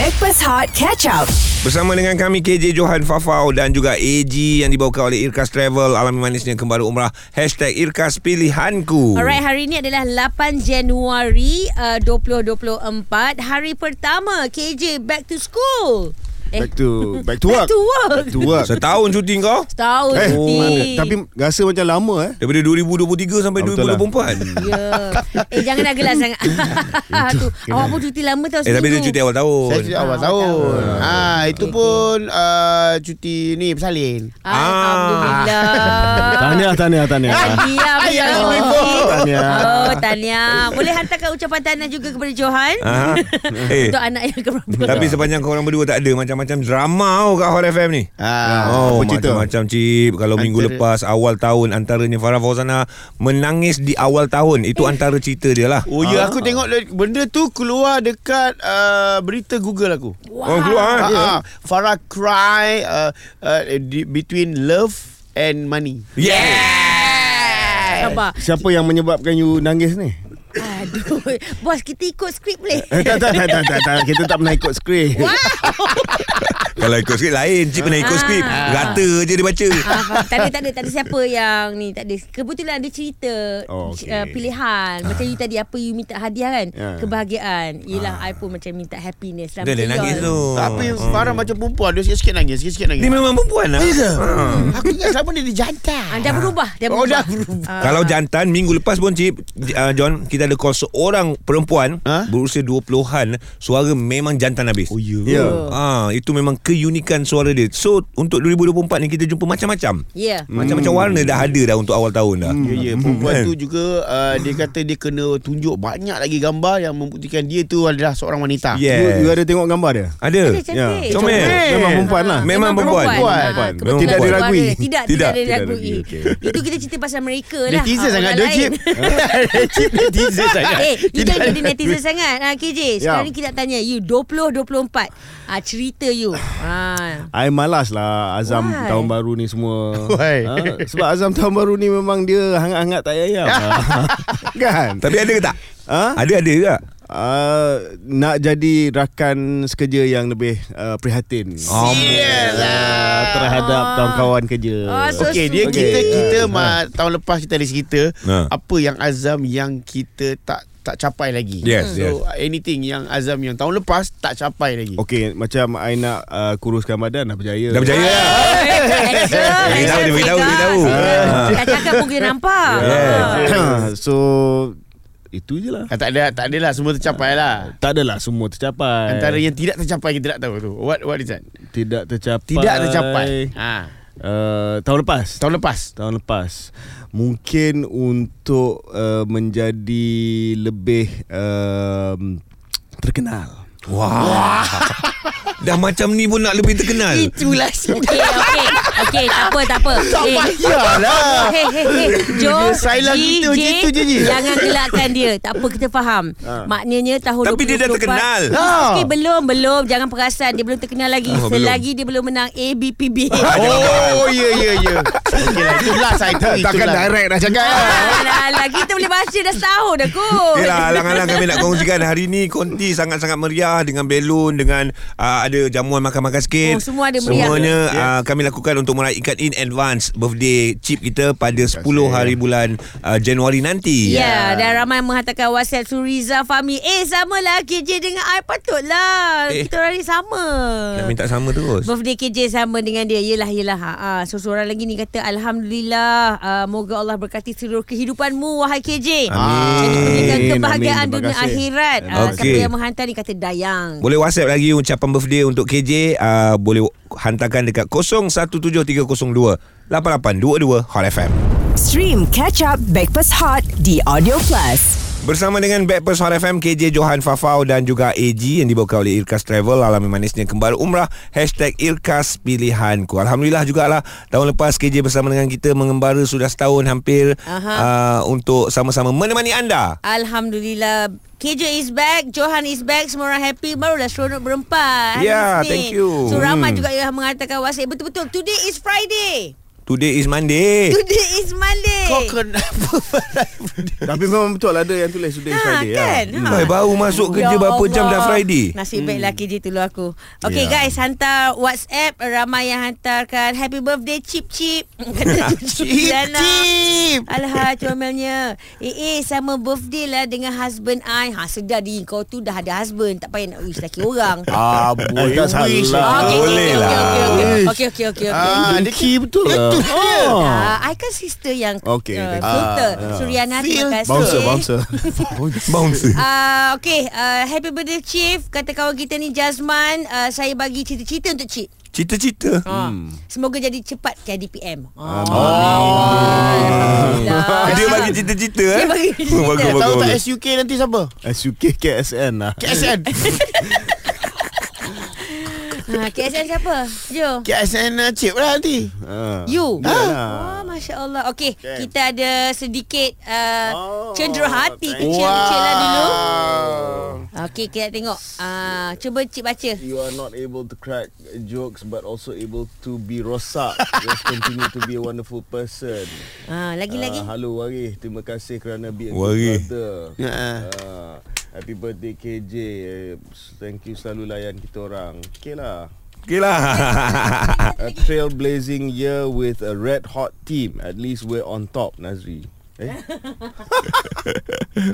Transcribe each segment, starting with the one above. Bekpes Hot Catch Up. Bersama dengan kami KJ, Johan Fafau dan juga AG yang dibawakan oleh Irkas Travel. Alami manisnya kembali umrah. #IrkasPilihanku. Alright, hari ini adalah 8 Januari 2024. Hari pertama KJ back to school. Back to work. Setahun cuti kau? Setahun cuti. Tapi rasa macam lama Daripada 2023 sampai 2024. Ya. Jangan nak gelas sangat. Itu, awak pun cuti lama tau. Tapi dia cuti awal tahun. Saya cuti awal tahun. Itu pun cuti ni bersalin. Alhamdulillah. Tahniah. Tahniah. Boleh hantarkan ucapan tahniah juga kepada Johan. Untuk anak yang keberapa. Tapi sepanjang korang berdua tak ada macam macam drama kat Hot FM ni. Macam-macam cip. Kalau minggu lepas awal tahun, antaranya Farah Fawzana menangis di awal tahun. Itu antara cerita dia lah. Oh ya, aku tengok benda tu keluar dekat berita Google aku. Keluar. Farah cry between love and money. Siapa yang menyebabkan you nangis ni? Aduh, bos, kita ikut skrip boleh? Tak. Kita tak pernah ikut skrip. Wow. Kalau ikut skrip lain, cik pernah ikut skrip. Rata je dia baca. Tak ada siapa yang ni, tak ada. Kebetulan dia cerita pilihan. Macam you tadi, apa you minta hadiah kan? Kebahagiaan. Yelah, I pun macam minta happiness. Dia dah nangis tu. Apa yang Farah macam perempuan, dia sikit-sikit nangis, sikit-sikit nangis. Dia memang perempuan lah. Aku ingat selama dia jantan. Dah berubah. Kalau jantan, minggu lepas pun cip, John, kita ada call seorang perempuan berusia 20-an, suara memang jantan habis. Itu memang keunikan suara dia. So untuk 2024 ni kita jumpa macam-macam. Macam-macam warna dah ada dah untuk awal tahun dah. Perempuan tu juga dia kata dia kena tunjuk banyak lagi gambar yang membuktikan dia tu adalah seorang wanita. You ada tengok gambar dia? Ada cantik. Memang perempuan lah. Memang perempuan. Tidak diragui. Tidak diragui. Itu kita cerita pasal mereka lah. Netizen sangat dojib. You dah jadi netizen sangat. KJ, sekarang ni kita tanya you 2024, cerita you. I malas lah azam tahun baru ni semua. Sebab azam tahun baru ni memang dia hangat-hangat tak ayam. Kan? Tapi ada ke tak? Ada ke tak? Nak jadi rakan sekerja yang lebih prihatin terhadap kawan-kawan kerja. Kita tahun lepas kita ada cerita apa yang azam yang kita tak capai lagi. Anything yang azam yang tahun lepas tak capai lagi. Macam I nak kuruskan badan. Dah berjaya. Beritahu. Cakap pun kita nampak. So itu je lah. Tak adalah semua tercapai lah. Tak adalah semua tercapai. Antara yang tidak tercapai kita tak tahu tu. What is that? Tidak tercapai. Tahun lepas. Mungkin untuk menjadi lebih terkenal. Wah. Dah macam ni pun nak lebih terkenal. Itulah. Okey, tak apa. Tak payahlah. Jo, Saila gitu je. Jangan gelakkan dia. Tak apa, kita faham. Maknanya tahun 2024. Tapi dia dah terkenal. Okey, belum. Jangan perasan dia belum terkenal lagi. Selagi dia belum menang ABPB. Ya. Okeylah, itulah Saila. Takkan direct dah cakap. Alah, kita boleh baca dah setahun dah kot. Yalah, alang-alang kami nak kongsikan hari ni konti sangat-sangat meriah dengan belon, dengan ada jamuan makan-makan sikit. Semua ada meriah. Semuanya kami lakukan untuk meraihkan in advance birthday chip kita pada 10 hari bulan Januari nanti. Dan ramai menghantarkan WhatsApp Suriza Fahmi. Samalah KJ dengan I, patutlah. Kita orang ni sama. Nak minta sama terus. Birthday KJ sama dengan dia. Yelah. Seorang lagi ni kata, Alhamdulillah, moga Allah berkati seluruh kehidupanmu, wahai KJ. Amin. Kebahagiaan dunia akhirat. Siapa yang menghantar ni kata Dayang. Boleh WhatsApp lagi ucapan birthday untuk KJ. Boleh hantarkan dekat 0173028822 Hot FM. Stream Catch Up Bekpes Hot di Audio Plus. Bersama dengan Bekpes Hot FM, KJ, Johan Fafau dan juga AG yang dibawakan oleh Irkas Travel. Alami manisnya kembali umrah, #IrkasPilihanku. Alhamdulillah jugalah tahun lepas KJ bersama dengan kita mengembara sudah setahun hampir untuk sama-sama menemani anda. Alhamdulillah. KJ is back, Johan is back, semua orang happy, barulah seronok berempat. Thank you. So ramai juga yang mengatakan WhatsApp, betul-betul today is Friday. Today is Monday. Kau kenapa? Tapi memang betul ada yang tulis today is Friday kan? Baru masuk kerja berapa jam dah Friday. Nasib baiklah KJ tolong aku. Okay guys, hantar WhatsApp. Ramai yang hantarkan happy birthday Cip-Cip. Kata Cip-Cip. Alah, comelnya sama birthday lah dengan husband I. Sedar diri kau tu dah ada husband. Tak payah nak wish lelaki orang. Boleh tak salah. Boleh lah. Okay Diki betul lah. I kan sister yang filter Suriana. Terima kasih. Bouncer. Okay, happy birthday Chief. Kata kawan kita ni Jasman, saya bagi cerita-cerita untuk Cip. Cita-cita. Semoga jadi cepat KDPM. Dia bagi cita-cita. Dia bagi cita-cita. Tahu tak SUK nanti siapa? SUK KSN lah. KSN. KSN siapa? Jo. KSN Cip lah nanti. You. Masya Allah. Okey, kita ada sedikit cendera hati kecil-kecil lah dulu. Okey, kita tengok. Cuba Cip baca. You are not able to crack jokes but also able to be rosak. Just continue to be a wonderful person. Lagi-lagi. Hello Warih, terima kasih kerana be a good brother. Happy birthday KJ. Thank you selalu layan kita orang. Okay lah. A trailblazing year with a red hot team. At least we're on top, Nazri.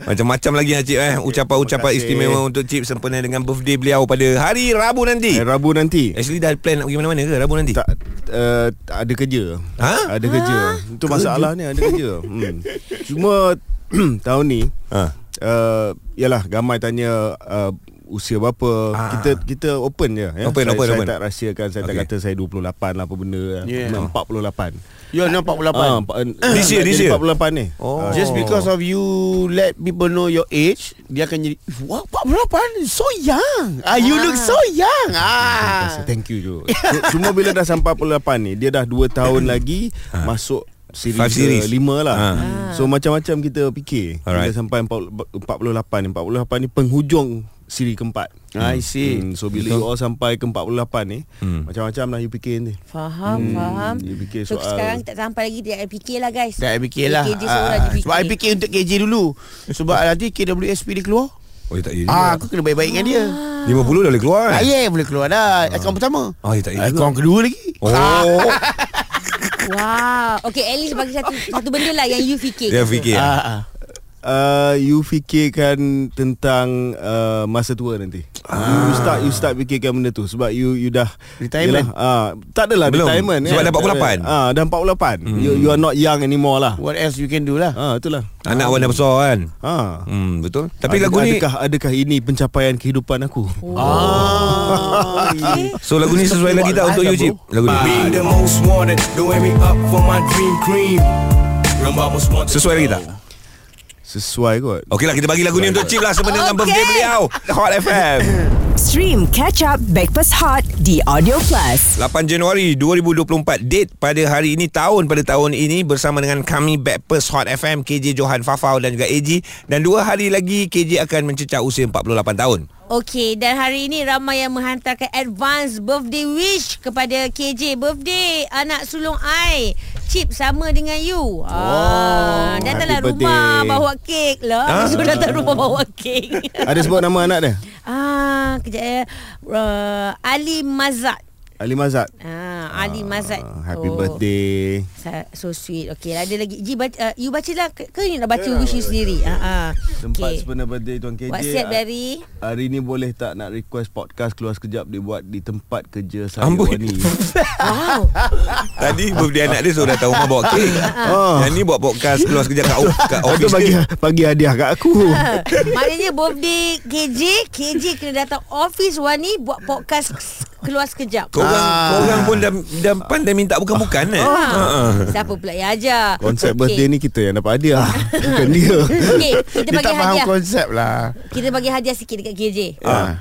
Macam-macam lagi Cip ucapan-ucapan istimewa untuk Cip sempena dengan birthday beliau pada hari Rabu nanti. Actually dah plan nak pergi mana-mana ke Rabu nanti? Tak, ada kerja. Ada kerja. Itu masalah ni, ada kerja. Cuma tahun ni yalah, ramai tanya usia berapa. Kita open je ya? Open. Saya tak rahsiakan. Saya tak kata saya 28 lah apa benda. 48. You are 48. This year 48 ni. Just because of you let people know your age, dia akan jadi 48. So young. You look so young. Thank you Jo. Cuma bila dah sampai 48 ni, dia dah 2 tahun lagi masuk Series 5 lah. So macam-macam kita fikir. Kita sampai 48 ni penghujung siri keempat. I see. So bila you all sampai ke 48 ni, macam-macam lah you fikir ni. Faham. You fikir soal. So sekarang tak sampai lagi, tak fikir lah guys. Tak fikir lah. Sebab I fikir untuk KJ dulu. Sebab nanti KWSP dia keluar. Aku kena baik-baik dengan dia. 50 dah boleh keluar. Boleh keluar dah. Akaun pertama. Akaun kedua lagi. Wow. Okay, at least bagi satu benda lah yang you fikir. Dia fikir. You fikirkan tentang masa tua nanti. You start fikirkan benda tu sebab you dah retirement. Tak adalah retirement. Sebab dah 48. Dah 48. You are not young anymore lah. What else you can do lah. Itulah. Anak awak dah besar kan. Betul. Tapi lagu ni adakah ini pencapaian kehidupan aku? Okay. So lagu ni sesuai lagi tak untuk you Cip? Lagu ni sesuai lagi tak? Sesuai kot. Okeylah, kita bagi lagu ni untuk Cip lah sebenarnya dengan birthday beliau. Hot FM. Stream catch up Bekpes Hot di Audio Plus. 8 Januari 2024 date pada hari ini, tahun ini bersama dengan kami Bekpes Hot FM, KJ Johan Fafau dan juga AG, dan 2 hari lagi KJ akan mencecah usia 48 tahun. Okey, dan hari ini ramai yang menghantarkan advance birthday wish kepada KJ. Birthday anak sulung I, Cip, sama dengan you. Datanglah rumah bawa kek lah. So datang rumah bawa kek. Ada sebut nama anak dia? Kejap. Ali Mazat. Ali Mazat. Happy birthday. So sweet. Okey, ada lagi. You bacalah ke ni nak baca wish you sendiri. Tempat sebenar birthday tuan KJ. WhatsApp dari. Hari ni boleh tak nak request podcast keluar sekejap dibuat di tempat kerja saya ni. Wow. Tadi birthday anak dia sudah tahu rumah bawa kek. Yang ni buat podcast keluar sekejap kat office. Bagi hadiah kat aku. Maknanya birthday KJ kena datang office Wani buat podcast keluar sekejap. Korang pun dah pandai minta bukan-bukan kan? Siapa pula yang ajar? Konsep birthday ni kita yang dapat hadiah. Bukan dia. Okay, kita bagi hadiah. Dia tak faham konsep lah. Kita bagi hadiah sikit dekat KJ.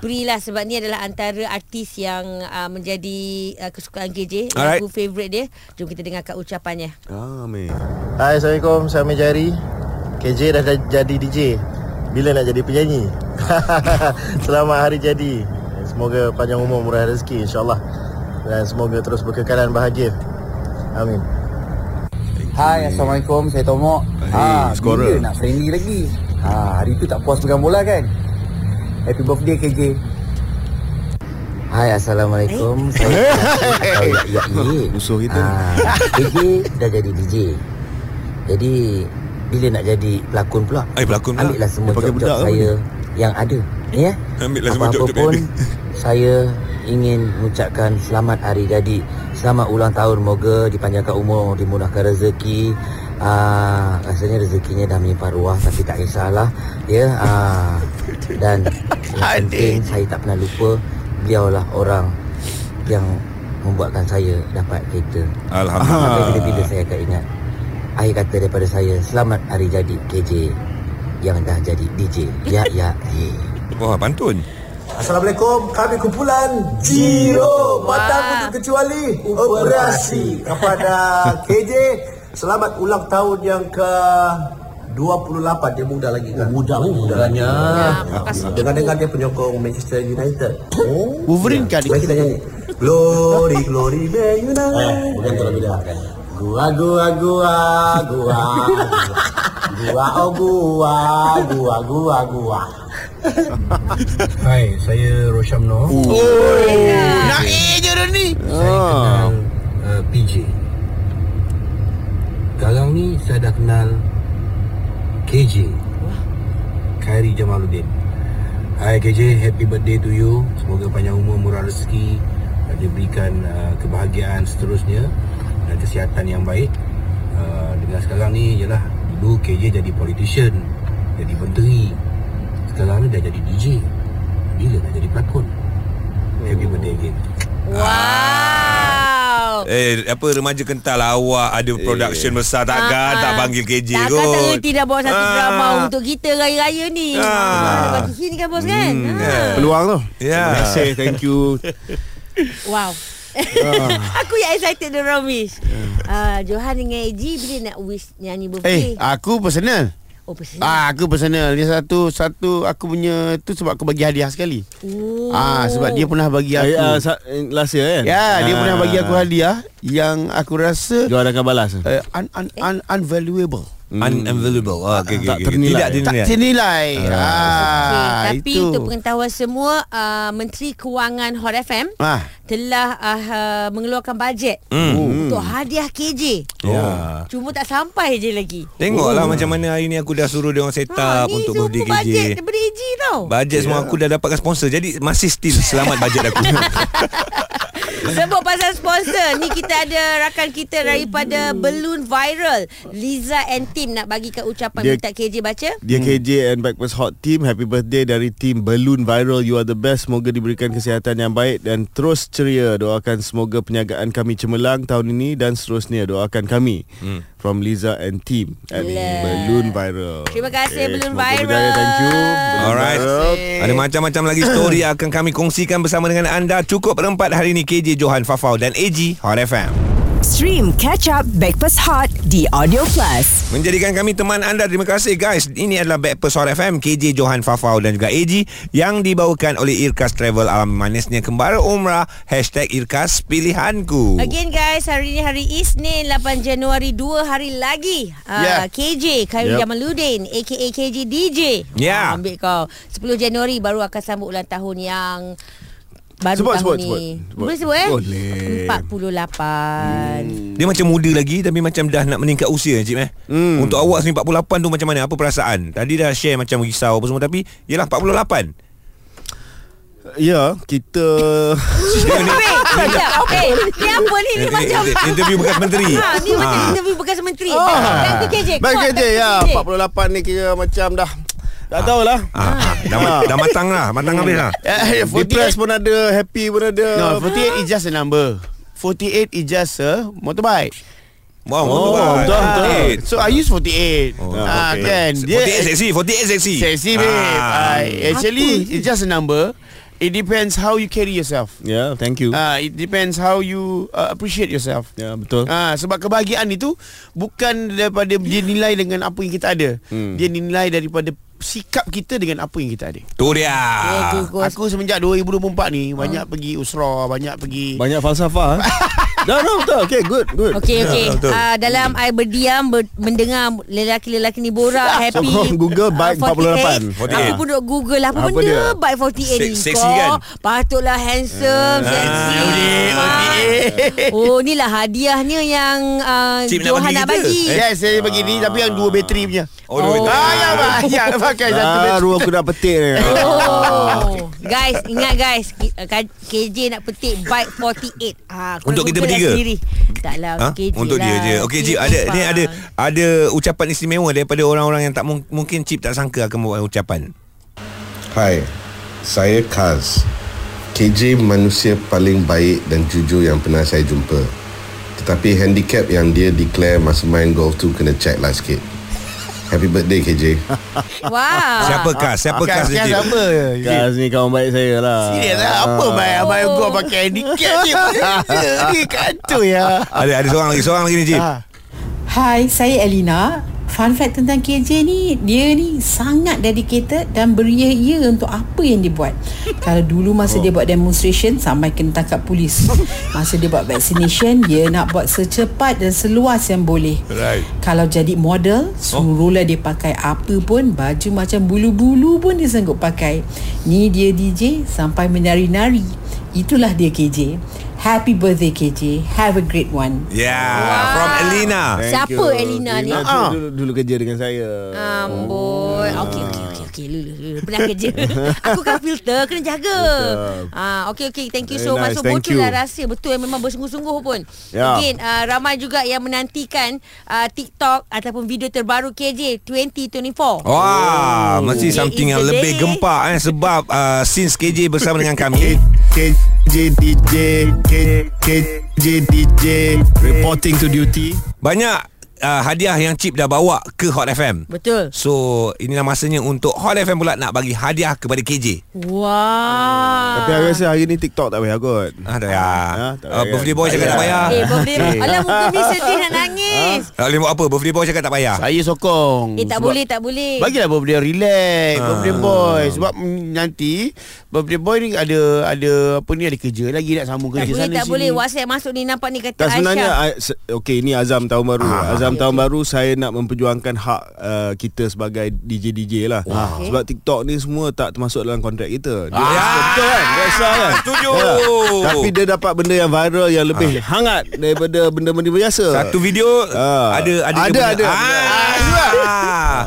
Berilah sebab ni adalah antara artis yang menjadi kesukaan KJ. Lagu favourite dia. Jom kita dengarkan ucapannya. Hai, Assalamualaikum. Saya Mejari. KJ dah jadi DJ. Bila nak jadi penyanyi? Selamat hari jadi. Semoga panjang umur, murah rezeki, insyaAllah. Dan semoga terus berkekalan bahagia. Amin. Hai, Assalamualaikum, saya Tomok. Bila nak friendly lagi? Hari tu tak puas pegang bola kan? Happy birthday KJ. Hai, Assalamualaikum. Saya musuh kita. KJ dah jadi DJ. Jadi bila nak jadi pelakon pula? Pelakon pula. Ambillah semua job-job saya yang ada. Ya. Ambillah semua job-job pun. Saya ingin mengucapkan selamat hari jadi. Selamat ulang tahun, moga dipanjangkan umur, dimudahkan rezeki. Rasanya rezekinya dah melimpah ruah, tapi tak kisahlah. Ya. Dan yang penting, saya tak pernah lupa beliaulah orang yang membuatkan saya dapat kereta. Alhamdulillah. Sampai bila-bila saya akan ingat. Akhir kata daripada saya, selamat hari jadi KJ yang dah jadi DJ. Wah, pantun. Assalamualaikum, kami kumpulan Zero Matang untuk kecuali operasi. Kepada KJ, selamat ulang tahun yang ke 28. Dia muda lagi kan? Mudanya. Dengar-dengar dia penyokong Manchester United. Wolverine kan? Kita nyanyi Glory, Glory Man United. Bukan tu lebih dah kan? Gua Gua. Hai, saya Rosyamno. Naik je dah ni. Saya kenal PJ. Sekarang ni saya dah kenal KJ, Khairi Jamaluddin. Hai KJ, happy birthday to you. Semoga panjang umur, murah rezeki, diberikan kebahagiaan seterusnya dan kesihatan yang baik. Dengan sekarang ni ialah, dulu KJ jadi politician, jadi menteri. Sekarang ni dah jadi DJ. Bila nak jadi pelakon? Happy birthday again. Remaja kental awak ada production besar, takkan tak panggil KJ kot. Takkan saya tidak bawa satu drama untuk kita raya-raya ni. Bagi sini kan bos kan? Peluang tu. Terima kasih, thank you. Wow. Aku yang excited dengan wish. Johan dengan AG bila nak wish nyanyi birthday? Aku personal. Aku personal. Dia satu aku punya tu sebab aku bagi hadiah sekali. Sebab dia pernah bagi aku. Last year kan? Dia pernah bagi aku hadiah yang aku rasa Johan akan balas. Unvaluable. Unavailable. Tak ternilai. Tapi itu pengetahuan semua. Menteri Kewangan Hot FM telah mengeluarkan bajet untuk hadiah KJ. Cuma tak sampai je lagi. Tengoklah macam mana hari ni aku dah suruh dia orang set up untuk birthday KJ. Ni semua bajet daripada AG tau. Bajet semua aku dah dapatkan sponsor. Jadi masih still selamat bajet aku. Sebut pasal sponsor ni, kita ada rakan kita daripada Balloon Viral, Liza and team, nak bagikan ucapan minta KJ baca. Dia KJ and Bekpes Hot Team, happy birthday dari team Balloon Viral. You are the best. Semoga diberikan kesihatan yang baik dan terus ceria. Doakan semoga perniagaan kami cemerlang tahun ini dan seterusnya. Doakan kami. From Liza and team at Balloon Viral. Terima kasih Balloon Viral. Thank you. Alright. Ada macam-macam lagi story akan kami kongsikan bersama dengan anda. Cukup berempat hari ini. KJ, Johan Fafau dan AG, Hot FM. Stream Catch Up Bekpes Hot di Audio Plus. Menjadikan kami teman anda. Terima kasih guys. Ini adalah Bekpes Hot FM, KJ, Johan Fafau dan juga AG, yang dibawakan oleh Irkas Travel. Alam manisnya kembali umrah, #Irkas Pilihanku. Again guys, hari ini hari Isnin 8 Januari, 2 hari lagi. KJ Khairi Jamaluddin aka KJ DJ. Ambil kau 10 Januari baru akan sambut ulang tahun yang baru tahun ni. Boleh sebut 48. Dia macam muda lagi tapi macam dah nak meningkat usia encik Untuk awak sendiri 48 tu macam mana? Apa perasaan? Tadi dah share macam risau apa semua, tapi yelah 48. Ya, kita ni apa ni? Ni macam interview bekas menteri. Ni macam interview bekas menteri. Baik KJ, ya 48 ni kira macam dah tak tahulah. Dah matang lah. Matang habis lah. Depressed pun ada, happy pun ada. No, 48 is just a number. 48 is just a motorbike. Wow, motorbike. So I use 48. Kan, 48 seksi. 48 seksi. Seksi babe. Actually it's just a number. It depends how you carry yourself. Yeah, thank you. It depends how you appreciate yourself. Ya, betul. Sebab kebahagiaan itu bukan daripada dia nilai dengan apa yang kita ada. Dia nilai daripada sikap kita dengan apa yang kita ada. Tu dia. Aku semenjak 2024 ni banyak pergi usrah, banyak pergi, banyak falsafah. No, betul. Okay, good. Okay. Dalam I berdiam mendengar lelaki-lelaki ni borak happy. So, Google baik 48. Aku pun duk Google lah, apa benda baik 48 ni. Seksi kan? Patutlah handsome, seksi. Oh, ni lah hadiahnya yang Johan nak bagi. Yes, saya bagi ni, tapi yang 2 bateri punya. Oh, 2 bateri. Ya, pakai satu bateri. Baru aku nak petik ni. Guys, ingat guys, KJ nak petik baik 48. Untuk kita bertiga sendiri. Taklah, KJ untuk lah. Dia je. Okey, Cip, ada ucapan istimewa daripada orang-orang yang tak mungkin Cip tak sangka akan membuat ucapan. Hai, saya Khaz. KJ manusia paling baik dan jujur yang pernah saya jumpa. Tetapi handicap yang dia declare masa main golf tu kena check lah sikit. Happy birthday KJ. Wow. Siapa Khaz? Khaz ni kawan baik saya lah. Serius lah. Apa baik abang kau pakai handicap ni? Ni kacau ya. Ada seorang lagi ni Cip. Hai, saya Elina. Fun fact tentang KJ ni, dia ni sangat dedicated dan beria-ia untuk apa yang dia buat. Kalau dulu masa dia buat demonstration sampai kena tangkap polis. Masa dia buat vaccination, dia nak buat secepat dan seluas yang boleh. Right. Kalau jadi model, suruhlah dia pakai apa pun, baju macam bulu-bulu pun dia sanggup pakai. Ni dia DJ sampai menari-nari. Itulah dia KJ. Happy birthday KJ. Have a great one. Yeah, wow. From Elina. Siapa Elina ni? Dulu kerja dengan saya. Amboi. Okay, Lulu. Pernah kerja. Aku kan filter, kena jaga. Okay, thank you so much. So bocor lah rahsia. Betul, memang bersungguh-sungguh pun. Again, ramai juga yang menantikan TikTok ataupun video terbaru KJ 2024. Wah, mesti something yang lebih gempak sebab since KJ bersama dengan kami. KJ DJ reporting to duty. Banyak hadiah yang Cip dah bawa ke Hot FM. Betul. So inilah masanya untuk Hot FM pula nak bagi hadiah kepada KJ. Wow. Tapi aku rasa hari ni TikTok tak payah kot. Tak payah. Birthday boy cakap tak payah. Alah, muka ni sedih nak nangis. Tak boleh buat apa. Birthday boy cakap tak payah. Saya sokong. Tak boleh. Bagilah birthday relax. Birthday boy. Sebab nanti birthday boy ni ada apa ni, ada kerja lagi nak sambung kerja sana sini. Tak boleh WhatsApp masuk ni, nampak ni kata Aisyah. Sebenarnya okey, ni azam tahun baru. Baru saya nak memperjuangkan hak kita sebagai DJ lah. Okay. Sebab TikTok ni semua tak termasuk dalam kontrak kita. Dia betul kan? Biasa kan? Setuju. Tapi dia dapat benda yang viral yang lebih hangat daripada benda-benda biasa. Satu video ada.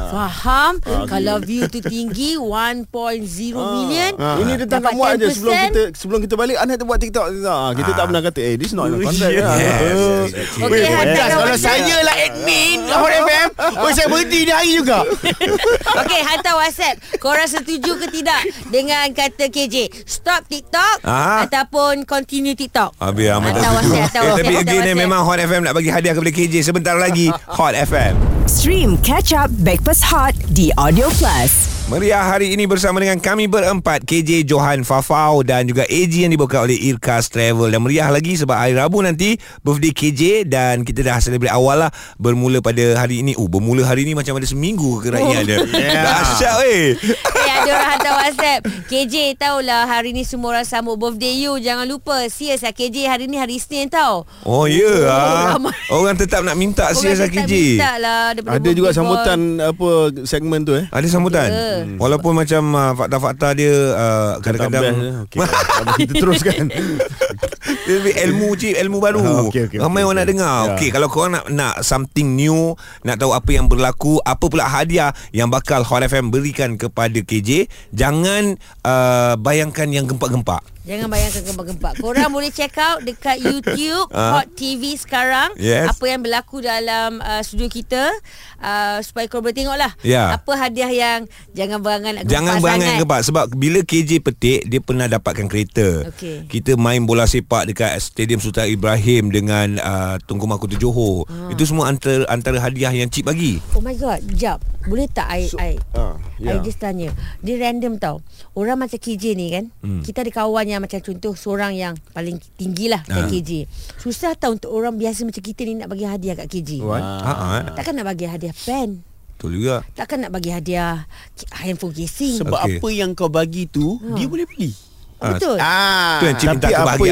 Faham? Kalau view tu tinggi 1.0 million. Ini dia tangkap muat aja sebelum kita balik anak tu buat TikTok. Kita tak pernah kata this not in contract. Okey, kalau saya lah admin Hot FM, saya berhenti ni hari juga. Okey, hantar WhatsApp. Korang setuju ke tidak dengan kata KJ stop TikTok ataupun continue TikTok? Habis amat tak setuju. Tapi again, memang Hot FM nak bagi hadiah kepada KJ sebentar lagi. Hot FM. Stream Catch Up Bekpes Hot di Audio Plus. Meriah hari ini bersama dengan kami berempat, KJ, Johan Fafau dan juga AG yang dibawa oleh Irkas Travel. Dan meriah lagi sebab hari Rabu nanti birthday KJ dan kita dah celebrate awal lah. Bermula pada hari ini. Bermula hari ini macam ada seminggu kerajaan dia. Dah asyik ada orang hantar WhatsApp. KJ, tahulah hari ni semua orang sambut birthday you. Jangan lupa serius lah KJ, hari ni hari Isnin tau. Orang tetap nak minta serius lah KJ. Minta lah. Ada juga sambutan call. Apa segmen tu ada sambutan. Walaupun macam fakta-fakta dia kadang-kadang kita teruskan. Ilmu baru. Ramai orang nak dengar. Okey, kalau korang nak something new, nak tahu apa yang berlaku, apa pula hadiah yang bakal Hot FM berikan kepada KJ, jangan bayangkan yang gempak-gempak. Jangan bayangkan gempak-gempak. Korang boleh check out dekat YouTube Hot TV sekarang. Yes. Apa yang berlaku dalam studio kita, supaya korang boleh tengoklah apa hadiah yang jangan berangan gempak. Sebab bila KJ petik, dia pernah dapatkan kereta. Kita main bola sepak dekat Stadium Sultan Ibrahim dengan Tungku Mahkota Johor. Itu semua antara hadiah yang Cip bagi. Oh my god. Sekejap, boleh tak I just tanya. Dia random tau. Orang macam KJ ni kan, kita ada kawan yang macam contoh seorang yang paling tinggi lah kat KJ. Susah tau untuk orang biasa macam kita ni nak bagi hadiah kat KJ. Takkan nak bagi hadiah pen. Betul juga. Takkan nak bagi hadiah handphone casing. Sebab apa yang kau bagi tu dia boleh beli. Betul. Tapi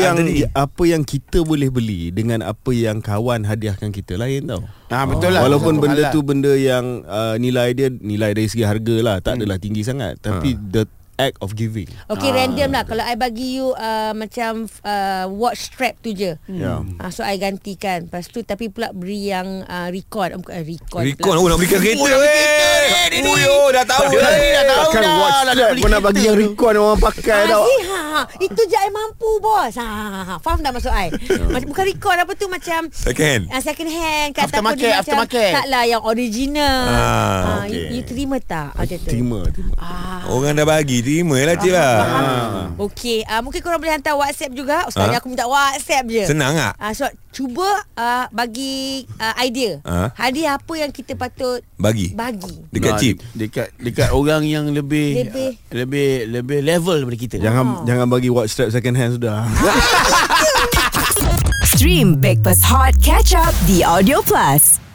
apa yang kita boleh beli dengan apa yang kawan hadiahkan kita lain tau. Betul lah. Walaupun benda tu benda yang nilai dia, nilai dari segi harga lah, tak adalah tinggi sangat. Tapi the act of giving. Okay, random lah. Kalau I bagi you macam watch strap tu je, so I gantikan. Lepas tu tapi pula beri yang record. Record pula. Oh, nak berikan kereta. Dah tahu dah. Takkan watch strap pun nak bagi yang record orang pakai tau. Itu je I mampu, bos. Faham tak maksud I? Bukan record apa tu, macam second hand kat aftermarket. Taklah yang original. You terima tak? Terima. Orang dah bagi, terima lah cik lah. Okey, mungkin korang boleh hantar WhatsApp juga. Ustaz, aku minta WhatsApp je. Senang tak? So cuba bagi idea hadiah apa yang kita patut bagi dekat cip, dekat orang yang lebih level daripada kita. Jangan bagi WhatsApp second hand sudah. Stream Bekpes Hot Catch Up di Audio Plus.